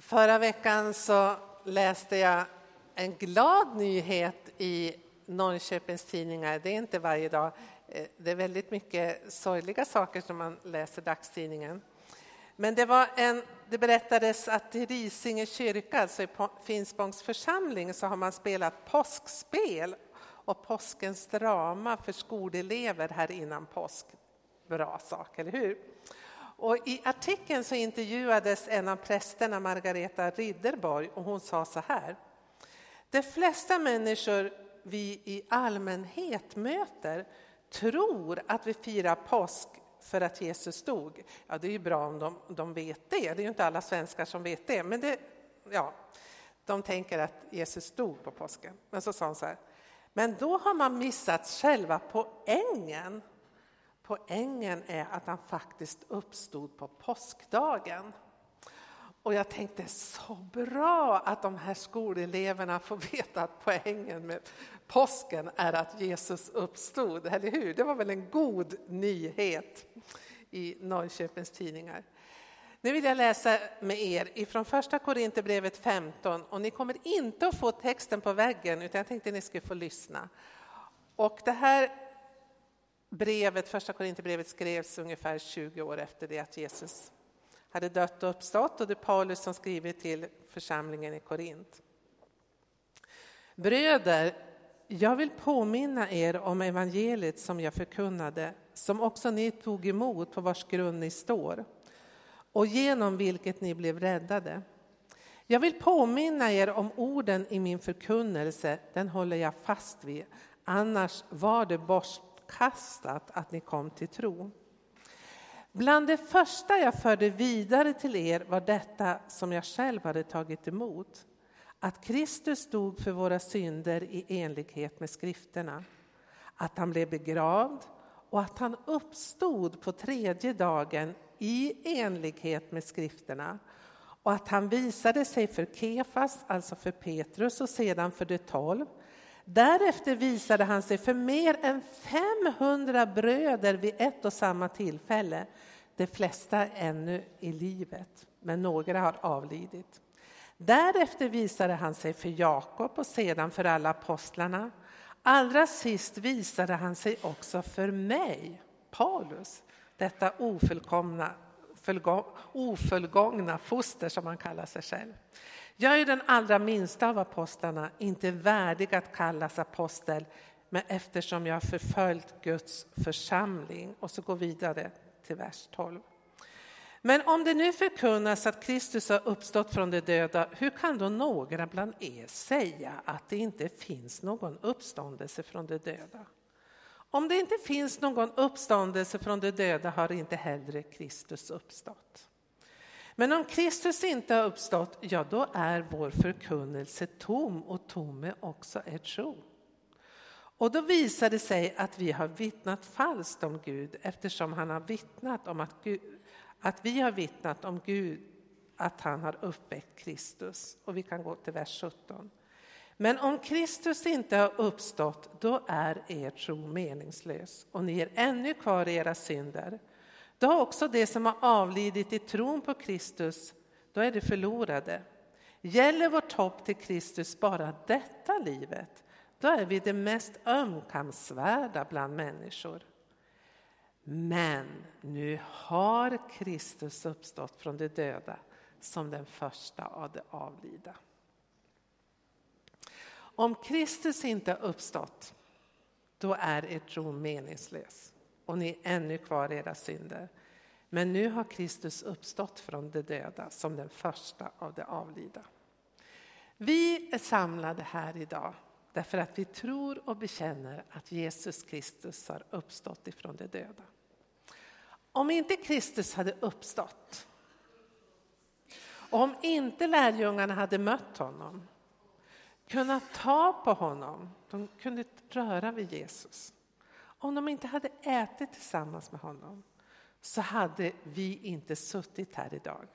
Förra veckan så läste jag en glad nyhet i Norrköpings tidningar. Det är inte varje dag. Det är väldigt mycket sorgliga saker som man läser i dagstidningen. Men det berättades att i Risinge kyrka, alltså i Finsbångs församling, så har man spelat påskspel och påskens drama för skolelever här innan påsk. Bra sak, eller hur? Och i artikeln så intervjuades en av prästerna, Margareta Rydderberg, och hon sa så här: de flesta människor vi i allmänhet möter tror att vi firar påsk för att Jesus dog. Ja, det är ju bra om de vet det. Det är ju inte alla svenskar som vet det. Men de tänker att Jesus dog på påsken. Men så sa hon så här: men då har man missat själva poängen. Poängen är att han faktiskt uppstod på påskdagen. Och jag tänkte, så bra att de här skoleleverna får veta att poängen med påsken är att Jesus uppstod, eller hur? Det var väl en god nyhet i Norrköpings tidningar. Nu vill jag läsa med er ifrån första Korinterbrevet 15, och ni kommer inte att få texten på väggen, utan jag tänkte ni skulle få lyssna. Och det här brevet, första Korinterbrevet, skrevs ungefär 20 år efter det att Jesus hade dött och uppstått, och det är Paulus som skriver till församlingen i Korint. Bröder, jag vill påminna er om evangeliet som jag förkunnade, som också ni tog emot, på vars grund ni står, och genom vilket ni blev räddade. Jag vill påminna er om orden i min förkunnelse, den håller jag fast vid, annars var det bortkastat att ni kom till tro. Bland det första jag förde vidare till er var detta som jag själv hade tagit emot: att Kristus dog för våra synder i enlighet med skrifterna, att han blev begravd och att han uppstod på tredje dagen i enlighet med skrifterna, och att han visade sig för Kefas, alltså för Petrus, och sedan för de 12. Därefter visade han sig för mer än 500 bröder vid ett och samma tillfälle. De flesta ännu i livet, men några har avlidit. Därefter visade han sig för Jakob och sedan för alla apostlarna. Allra sist visade han sig också för mig, Paulus, detta ofullgångna foster som han kallar sig själv. Jag är den allra minsta av apostlarna, inte värdig att kallas apostel, men eftersom jag har förföljt Guds församling. Och så går vidare till vers 12. Men om det nu förkunnas att Kristus har uppstått från de döda, hur kan då några bland er säga att det inte finns någon uppståndelse från de döda? Om det inte finns någon uppståndelse från de döda har inte heller Kristus uppstått. Men om Kristus inte har uppstått, ja, då är vår förkunnelse tom, och tom är också er tro. Och då visar det sig att vi har vittnat falskt om Gud, eftersom han har vittnat om att vi har vittnat om Gud att han har uppväckt Kristus. Och vi kan gå till vers 17. Men om Kristus inte har uppstått, då är er tro meningslös, och ni är ännu kvar i era synder. Då har också det som har avlidit i tron på Kristus, då är det förlorade. Gäller vårt hopp till Kristus bara detta livet, då är vi det mest ömkansvärda bland människor. Men nu har Kristus uppstått från de döda som den första av de avlidna. Om Kristus inte har uppstått, då är er tro meningslös, och ni är ännu kvar i era synder. Men nu har Kristus uppstått från de döda som den första av de avlidna. Vi är samlade här idag därför att vi tror och bekänner att Jesus Kristus har uppstått ifrån de döda. Om inte Kristus hade uppstått, om inte lärjungarna hade mött honom, kunnat ta på honom, de kunde röra vid Jesus, om de inte hade ätit tillsammans med honom, så hade vi inte suttit här idag.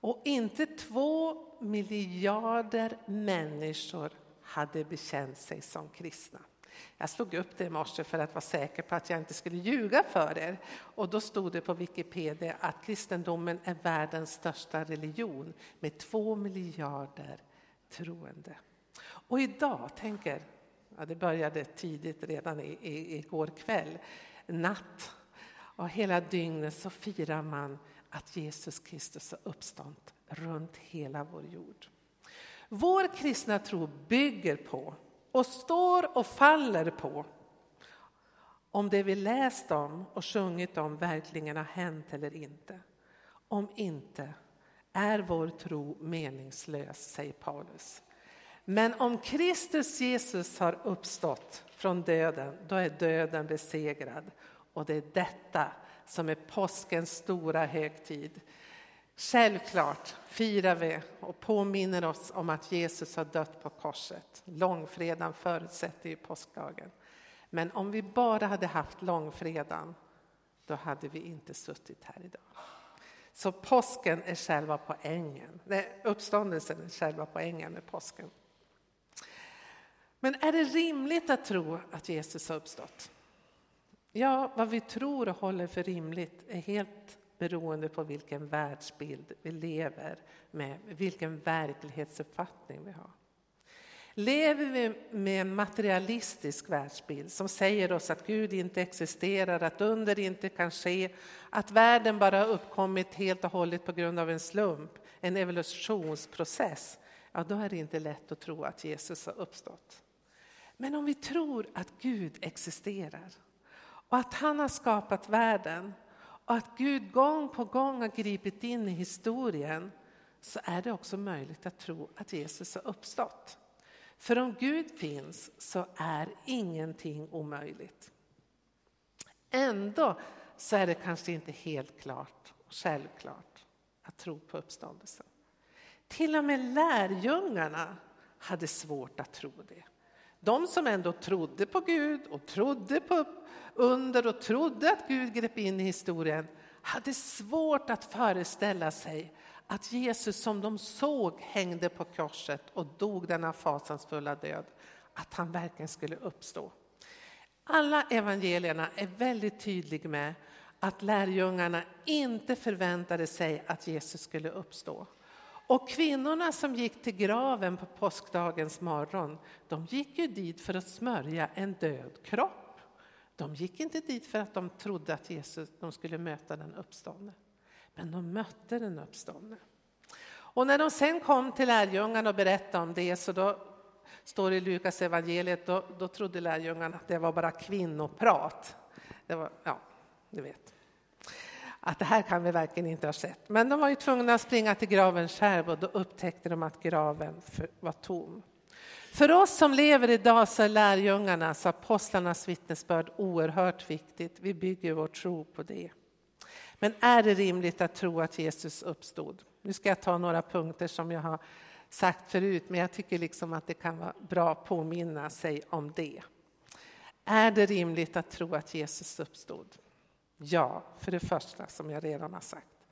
Och inte 2 miljarder människor hade bekänt sig som kristna. Jag slog upp det i morse för att vara säker på att jag inte skulle ljuga för er. Och då stod det på Wikipedia att kristendomen är världens största religion med 2 miljarder troende. Och idag tänker, det började tidigt redan igår kväll, natt. Och hela dygnet så firar man att Jesus Kristus är uppstånd runt hela vår jord. Vår kristna tro bygger på och står och faller på om det vi läst om och sjungit om verkligen har hänt eller inte. Om inte är vår tro meningslös, säger Paulus. Men om Kristus Jesus har uppstått från döden, då är döden besegrad. Och det är detta som är påskens stora högtid. Självklart firar vi och påminner oss om att Jesus har dött på korset. Långfredagen förutsätter ju påskdagen. Men om vi bara hade haft långfredagen, då hade vi inte suttit här idag. Så påsken är själva poängen. Uppståndelsen är själva poängen med påsken. Men är det rimligt att tro att Jesus har uppstått? Ja, vad vi tror och håller för rimligt är helt beroende på vilken världsbild vi lever med, vilken verklighetsuppfattning vi har. Lever vi med en materialistisk världsbild som säger oss att Gud inte existerar, att under inte kan ske, att världen bara har uppkommit helt och hållet på grund av en slump, en evolutionsprocess, ja, då är det inte lätt att tro att Jesus har uppstått. Men om vi tror att Gud existerar och att han har skapat världen och att Gud gång på gång har gripit in i historien, så är det också möjligt att tro att Jesus har uppstått. För om Gud finns så är ingenting omöjligt. Ändå så är det kanske inte helt klart och självklart att tro på uppståndelsen. Till och med lärjungarna hade svårt att tro det. De som ändå trodde på Gud och trodde på under och trodde att Gud grep in i historien hade svårt att föreställa sig att Jesus som de såg hängde på korset och dog denna fasansfulla död, att han verkligen skulle uppstå. Alla evangelierna är väldigt tydliga med att lärjungarna inte förväntade sig att Jesus skulle uppstå. Och kvinnorna som gick till graven på påskdagens morgon, de gick ju dit för att smörja en död kropp. De gick inte dit för att de trodde att de skulle möta den uppståndne. Men de mötte den uppståndne. Och när de sen kom till lärjungarna och berättade om det, så då står det i Lukas evangeliet, då trodde lärjungarna att det var bara kvinnoprat. Det var, ja, du vet. Att det här kan vi verkligen inte ha sett. Men de var ju tvungna att springa till graven själv, och då upptäckte de att graven var tom. För oss som lever idag så är lärjungarnas, apostlarnas vittnesbörd oerhört viktigt. Vi bygger vår tro på det. Men är det rimligt att tro att Jesus uppstod? Nu ska jag ta några punkter som jag har sagt förut, men jag tycker liksom att det kan vara bra att påminna sig om det. Är det rimligt att tro att Jesus uppstod? Ja, för det första som jag redan har sagt.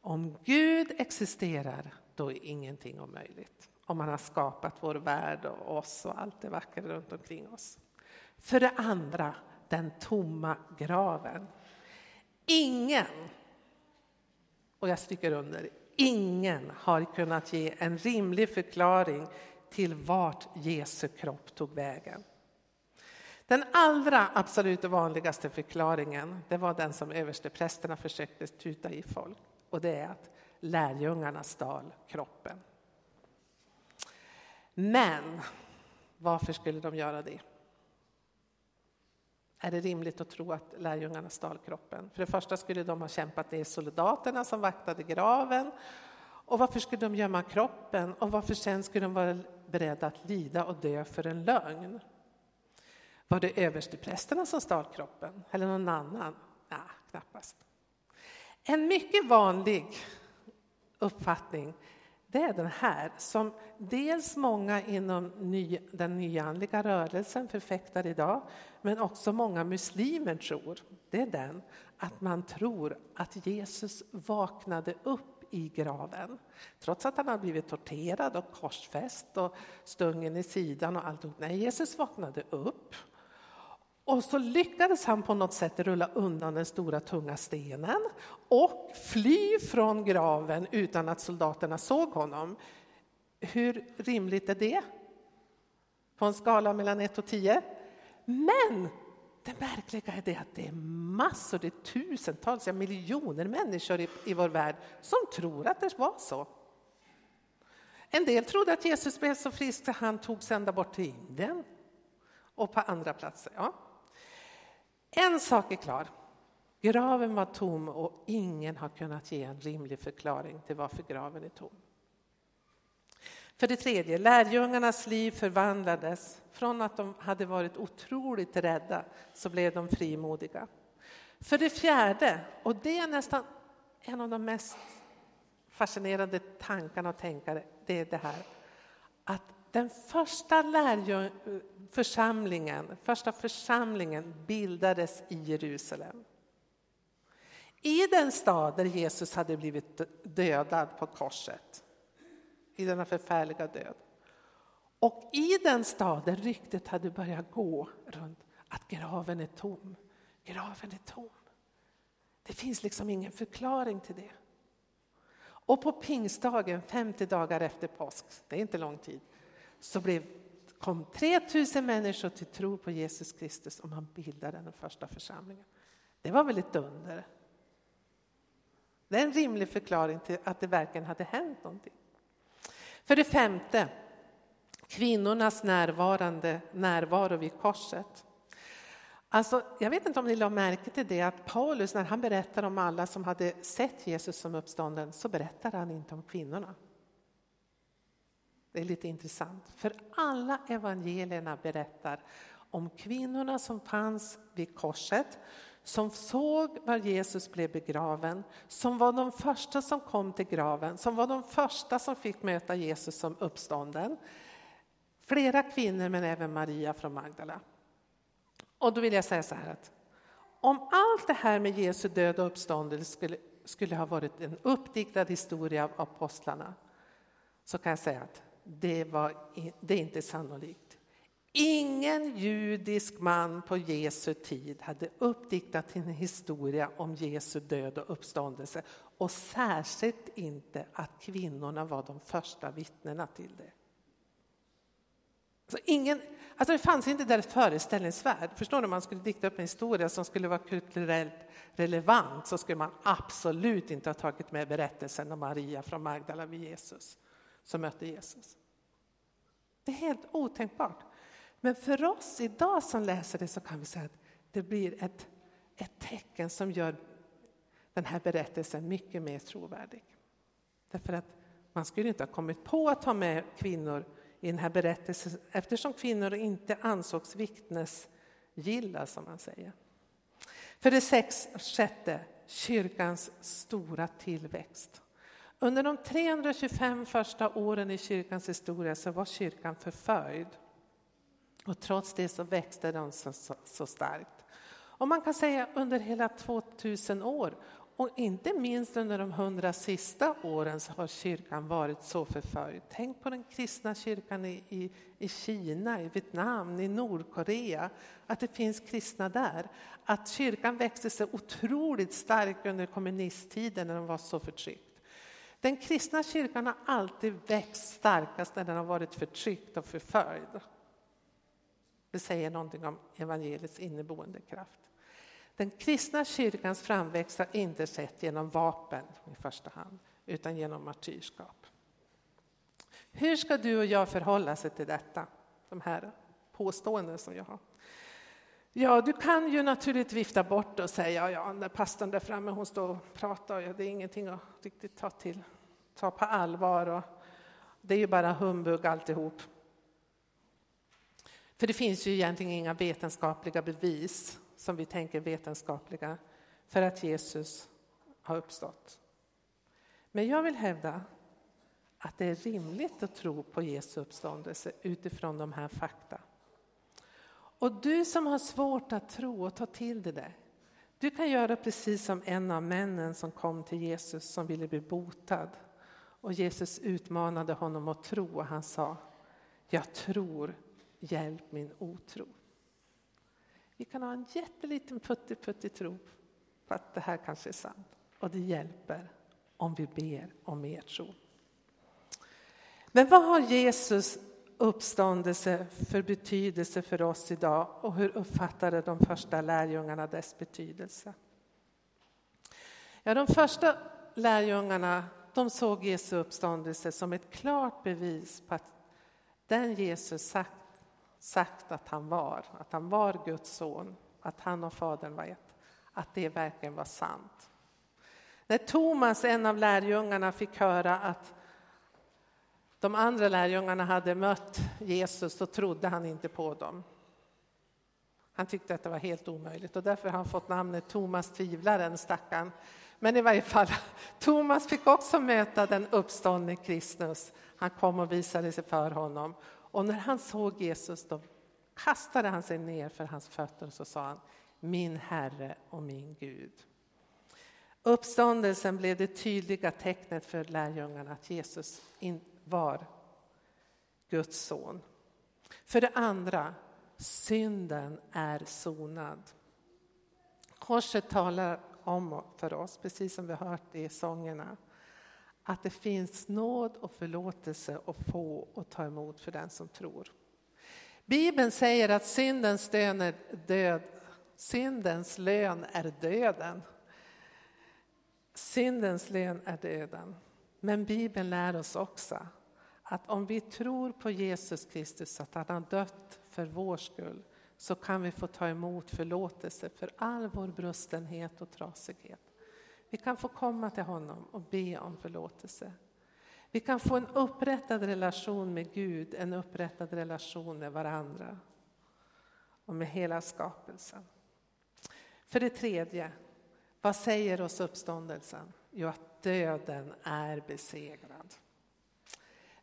Om Gud existerar, då är ingenting omöjligt. Om han har skapat vår värld och oss och allt det vackra runt omkring oss. För det andra, den tomma graven. Ingen, och jag stryker under, ingen har kunnat ge en rimlig förklaring till vart Jesu kropp tog vägen. Den allra absolut vanligaste förklaringen, det var den som översteprästerna försökte tuta i folk. Och det är att lärjungarna stal kroppen. Men varför skulle de göra det? Är det rimligt att tro att lärjungarna stal kroppen? För det första skulle de ha kämpat ner soldaterna som vaktade graven. Och varför skulle de gömma kroppen? Och varför sen skulle de vara beredda att lida och dö för en lögn? Var det översteprästerna som stal kroppen? Eller någon annan? Nej, knappast. En mycket vanlig uppfattning, det är den här som dels många inom den nyandliga rörelsen förfäktar idag, men också många muslimer tror. Det är den att man tror att Jesus vaknade upp i graven. Trots att han har blivit torterad och korsfäst och stungen i sidan och alltihop. Nej, Jesus vaknade upp. Och så lyckades han på något sätt rulla undan den stora tunga stenen och fly från graven utan att soldaterna såg honom. Hur rimligt är det? På en skala mellan 1 och 10. Men det märkliga är det att det är massor, det är tusentals, ja, miljoner människor i vår värld som tror att det var så. En del trodde att Jesus blev så frisk att han tog sig ända bort till Indien och på andra platser. Ja. En sak är klar. Graven var tom och ingen har kunnat ge en rimlig förklaring till varför graven är tom. För det tredje, lärjungarnas liv förvandlades. Från att de hade varit otroligt rädda så blev de frimodiga. För det fjärde, och det är nästan en av de mest fascinerande tankarna och tänkare, det är det här. Att den första församlingen bildades i Jerusalem. I den stad där Jesus hade blivit dödad på korset. I denna förfärliga död. Och i den staden ryktet hade börjat gå runt att graven är tom. Graven är tom. Det finns liksom ingen förklaring till det. Och på Pingstdagen, 50 dagar efter påsk, det är inte lång tid, så kom 3000 människor till tro på Jesus Kristus och man bildade den första församlingen. Det var väl ett under. Det är en rimlig förklaring till att det verkligen hade hänt någonting. För det femte, kvinnornas närvaro vid korset. Alltså, jag vet inte om ni la märke till det att Paulus, när han berättar om alla som hade sett Jesus som uppstånden, så berättar han inte om kvinnorna. Det är lite intressant. För alla evangelierna berättar om kvinnorna som fanns vid korset, som såg var Jesus blev begraven, som var de första som kom till graven, som var de första som fick möta Jesus som uppstånden. Flera kvinnor, men även Maria från Magdala. Och då vill jag säga så här att om allt det här med Jesu död och uppståndelse skulle ha varit en uppdiktad historia av apostlarna, så kan jag säga att det är inte sannolikt. Ingen judisk man på Jesu tid hade uppdiktat en historia om Jesu död och uppståndelse. Och särskilt inte att kvinnorna var de första vittnena till det. Alltså det fanns inte där ett föreställningsvärld. Förstår du, man skulle dikta upp en historia som skulle vara kulturellt relevant, så skulle man absolut inte ha tagit med berättelsen om Maria från Magdala vid Jesus, som mötte Jesus. Det är helt otänkbart. Men för oss idag som läser det så kan vi säga att det blir ett tecken som gör den här berättelsen mycket mer trovärdig. Därför att man skulle inte ha kommit på att ta med kvinnor i den här berättelsen, eftersom kvinnor inte ansågs vittnesgilla, som man säger. För det sjätte, kyrkans stora tillväxt. Under de 325 första åren i kyrkans historia så var kyrkan förföljd. Och trots det så växte de så starkt. Och man kan säga under hela 2000 år. Och inte minst under de 100 sista åren så har kyrkan varit så förföljd. Tänk på den kristna kyrkan i Kina, i Vietnam, i Nordkorea. Att det finns kristna där. Att kyrkan växte så otroligt starkt under kommunisttiden när de var så förtryckt. Den kristna kyrkan har alltid växt starkast när den har varit förtryckt och förföljd. Det säger någonting om evangeliets inneboende kraft. Den kristna kyrkans framväxt har inte skett genom vapen i första hand, utan genom martyrskap. Hur ska du och jag förhålla sig till detta? De här påståenden som jag har. Ja, du kan ju naturligt vifta bort och säga, ja, när pastorn där framme, hon står och pratar, ja, det är ingenting att riktigt ta på allvar. Och det är ju bara humbug alltihop. För det finns ju egentligen inga vetenskapliga bevis som vi tänker vetenskapliga för att Jesus har uppstått. Men jag vill hävda att det är rimligt att tro på Jesu uppståndelse utifrån de här fakta. Och du som har svårt att tro och ta till det där, Du kan göra precis som en av männen som kom till Jesus som ville bli botad. Och Jesus utmanade honom att tro och han sa: jag tror, hjälp min otro. Vi kan ha en jätteliten puttitro på att det här kanske är sant. Och det hjälper om vi ber om mer tro. Men vad har Jesus uppståndelse för betydelse för oss idag och hur uppfattade de första lärjungarna dess betydelse? Ja, de första lärjungarna, de såg Jesu uppståndelse som ett klart bevis på att den Jesus sagt att han var Guds son, att han och Fadern var ett, att det verkligen var sant. När Thomas, en av lärjungarna, fick höra att de andra lärjungarna hade mött Jesus, så trodde han inte på dem. Han tyckte att det var helt omöjligt och därför har han fått namnet Thomas tvivlaren, stackarn. Men i varje fall, Thomas fick också möta den uppståndne Kristus. Han kom och visade sig för honom. Och när han såg Jesus, då kastade han sig ner för hans fötter och så sa han: min Herre och min Gud. Uppståndelsen blev det tydliga tecknet för lärjungarna att Jesus var Guds son. För det andra, synden är sonad. Korset talar om för oss, precis som vi hört i sångerna, att det finns nåd och förlåtelse att få och ta emot för den som tror. Bibeln säger att syndens lön är döden. Syndens lön är döden. Men Bibeln lär oss också att om vi tror på Jesus Kristus, att han har dött för vår skull, så kan vi få ta emot förlåtelse för all vår brustenhet och trasighet. Vi kan få komma till honom och be om förlåtelse. Vi kan få en upprättad relation med Gud, en upprättad relation med varandra och med hela skapelsen. För det tredje, vad säger oss uppståndelsen? Jo, att döden är besegrad.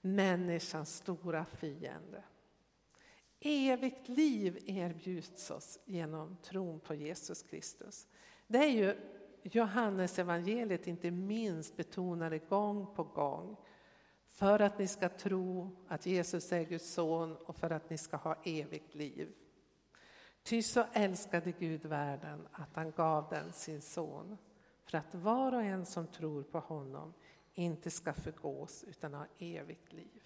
Människans stora fiende. Evigt liv erbjuds oss genom tron på Jesus Kristus. Det är ju Johannes evangeliet inte minst betonade gång på gång. För att ni ska tro att Jesus är Guds son och för att ni ska ha evigt liv. Ty så älskade Gud världen att han gav den sin son. För att var och en som tror på honom inte ska förgås utan ha evigt liv.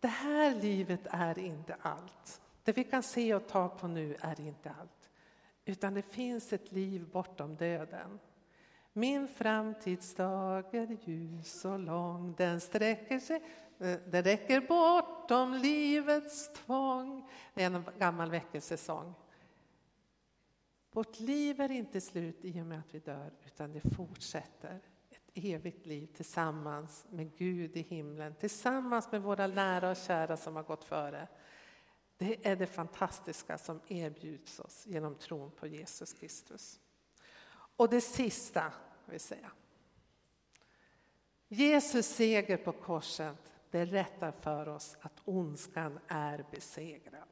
Det här livet är inte allt. Det vi kan se och ta på nu är inte allt. Utan det finns ett liv bortom döden. Min framtidsdag är ljus och lång. Den sträcker sig, den räcker bortom livets tvång. Det är en gammal väckelsesång. Vårt liv är inte slut i och med att vi dör, utan det fortsätter ett evigt liv tillsammans med Gud i himlen. Tillsammans med våra nära och kära som har gått före. Det är det fantastiska som erbjuds oss genom tron på Jesus Kristus. Och det sista vill säga. Jesus seger på korset berättar för oss att ondskan är besegrad.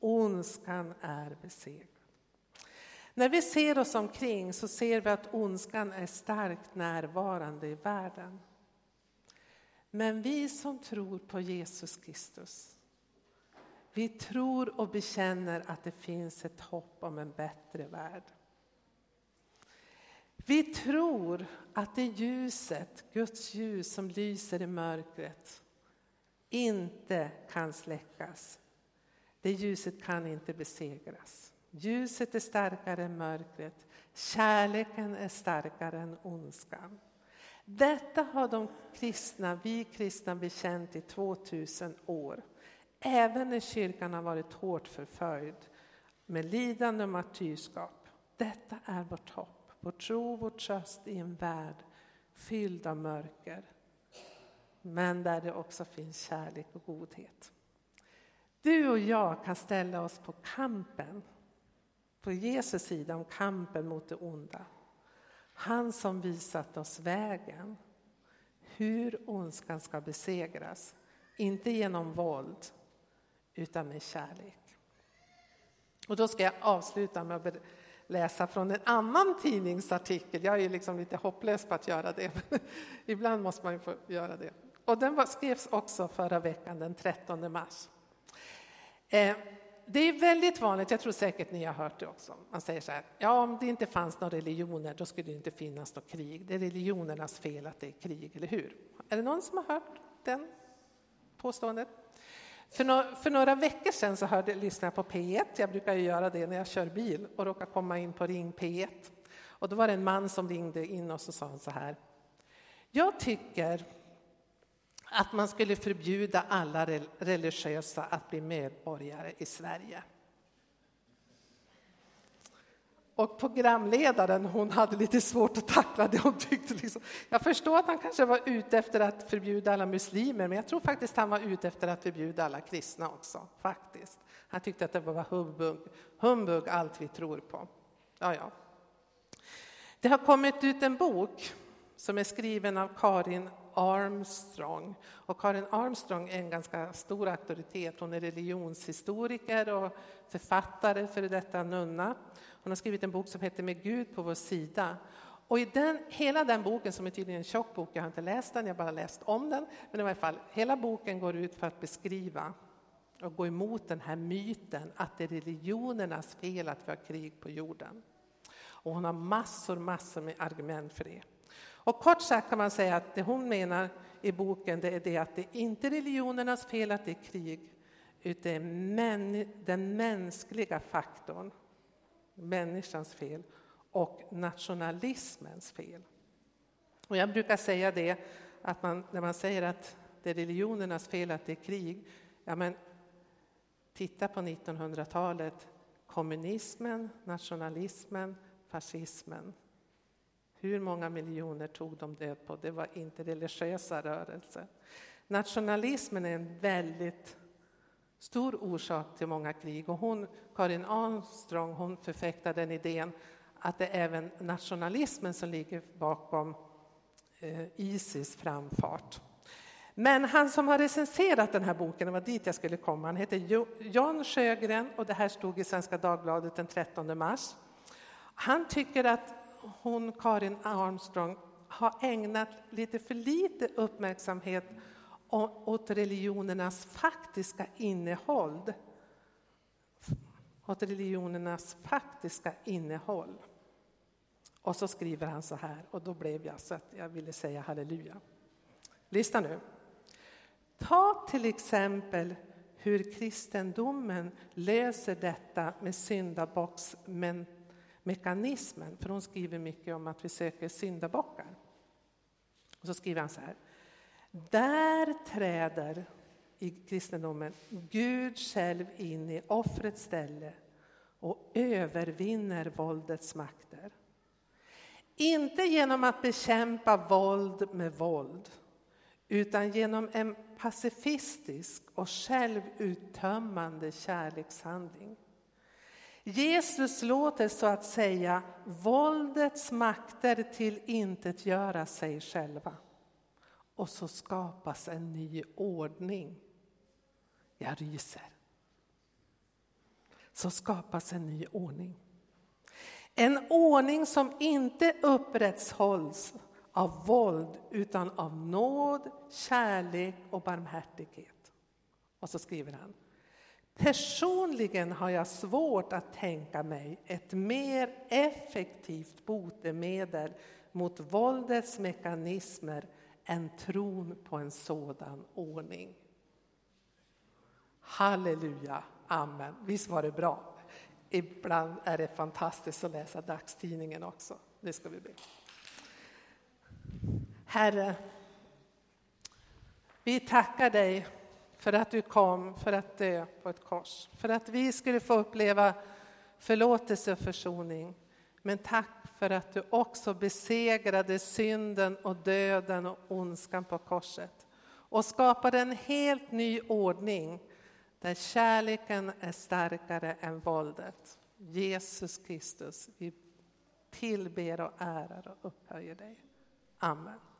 Ondskan är besegrad. När vi ser oss omkring så ser vi att ondskan är starkt närvarande i världen. Men vi som tror på Jesus Kristus, vi tror och bekänner att det finns ett hopp om en bättre värld. Vi tror att det ljuset, Guds ljus som lyser i mörkret, inte kan släckas. Det ljuset kan inte besegras. Ljuset är starkare än mörkret. Kärleken är starkare än ondskan. Detta har vi kristna bekänt i 2000 år. Även när kyrkan har varit hårt förföljd med lidande och martyrskap. Detta är vårt hopp, vår tro, vår tröst i en värld fylld av mörker. Men där det också finns kärlek och godhet. Du och jag kan ställa oss på kampen. På Jesus sida om kampen mot det onda. Han som visat oss vägen. Hur ondskan ska besegras. Inte genom våld. Utan med kärlek. Och då ska jag avsluta med att läsa från en annan tidningsartikel. Jag är liksom lite hopplös på att göra det. Ibland måste man ju få göra det. Och den skrevs också förra veckan, den 13 mars. Det är väldigt vanligt, jag tror säkert ni har hört det också. Man säger så här, ja, om det inte fanns några religioner då skulle det inte finnas något krig. Det är religionernas fel att det är krig, eller hur? Är det någon som har hört den påståendet? För några veckor sedan så lyssnade jag på P1. Jag brukar ju göra det när jag kör bil och råkar komma in på Ring P1. Och då var det en man som ringde in och så sa han så här. Jag tycker att man skulle förbjuda alla religiösa att bli medborgare i Sverige. Och programledaren, hon hade lite svårt att tackla det hon tyckte. Liksom. Jag förstår att han kanske var ute efter att förbjuda alla muslimer. Men jag tror faktiskt han var ute efter att förbjuda alla kristna också. Faktiskt. Han tyckte att det var humbug allt vi tror på. Ja. Det har kommit ut en bok som är skriven av Karen Armstrong. Och Karen Armstrong är en ganska stor auktoritet. Hon är religionshistoriker och författare för detta nunna. Hon har skrivit en bok som heter Med Gud på vår sida. Och i hela den boken, som är tydligen en tjock bok, jag har inte läst den, jag har bara läst om den. Men i alla fall, hela boken går ut för att beskriva och gå emot den här myten att det är religionernas fel att vi har krig på jorden. Och hon har massor med argument för det. Och kort sagt kan man säga att det hon menar i boken, det är det att det inte är religionernas fel att det är krig, utan den mänskliga faktorn, människans fel och nationalismens fel. Och jag brukar säga det, att när man säger att det är religionernas fel att det är krig, ja men titta på 1900-talet, kommunismen, nationalismen, fascismen. Hur många miljoner tog de död på? Det var inte religiösa rörelser. Nationalismen är en väldigt stor orsak till många krig. Och Karen Armstrong, hon förfäktar den idén att det är även nationalismen som ligger bakom ISIS framfart. Men han som har recenserat den här boken, det var dit jag skulle komma, han heter John Sjögren och det här stod i Svenska Dagbladet den 13 mars. Han tycker att hon, Karen Armstrong, har ägnat lite för lite uppmärksamhet åt religionernas faktiska innehåll. Och så skriver han så här, och då blev jag så att jag ville säga halleluja. Lyssna nu. Ta till exempel hur kristendomen löser detta med syndabocksmekanismen. För hon skriver mycket om att vi söker syndabockar. Och så skriver han så här. Där träder i kristendomen Gud själv in i offrets ställe och övervinner våldets makter. Inte genom att bekämpa våld med våld, utan genom en pacifistisk och självuttömmande kärlekshandling. Jesus låter så att säga våldets makter till intet göra sig själva. Och så skapas en ny ordning. Jag ryser. Så skapas en ny ordning. En ordning som inte upprätthålls av våld utan av nåd, kärlek och barmhärtighet. Och så skriver han. Personligen har jag svårt att tänka mig ett mer effektivt botemedel mot våldets mekanismer än tron på en sådan ordning. Halleluja, amen. Visst var det bra. Ibland är det fantastiskt att läsa dagstidningen också. Nu ska vi be. Herre, vi tackar dig för att du kom för att dö på ett kors. För att vi skulle få uppleva förlåtelse och försoning. Men tack för att du också besegrade synden och döden och ondskan på korset. Och skapade en helt ny ordning där kärleken är starkare än våldet. Jesus Kristus, vi tillber och ärar och upphöjer dig. Amen.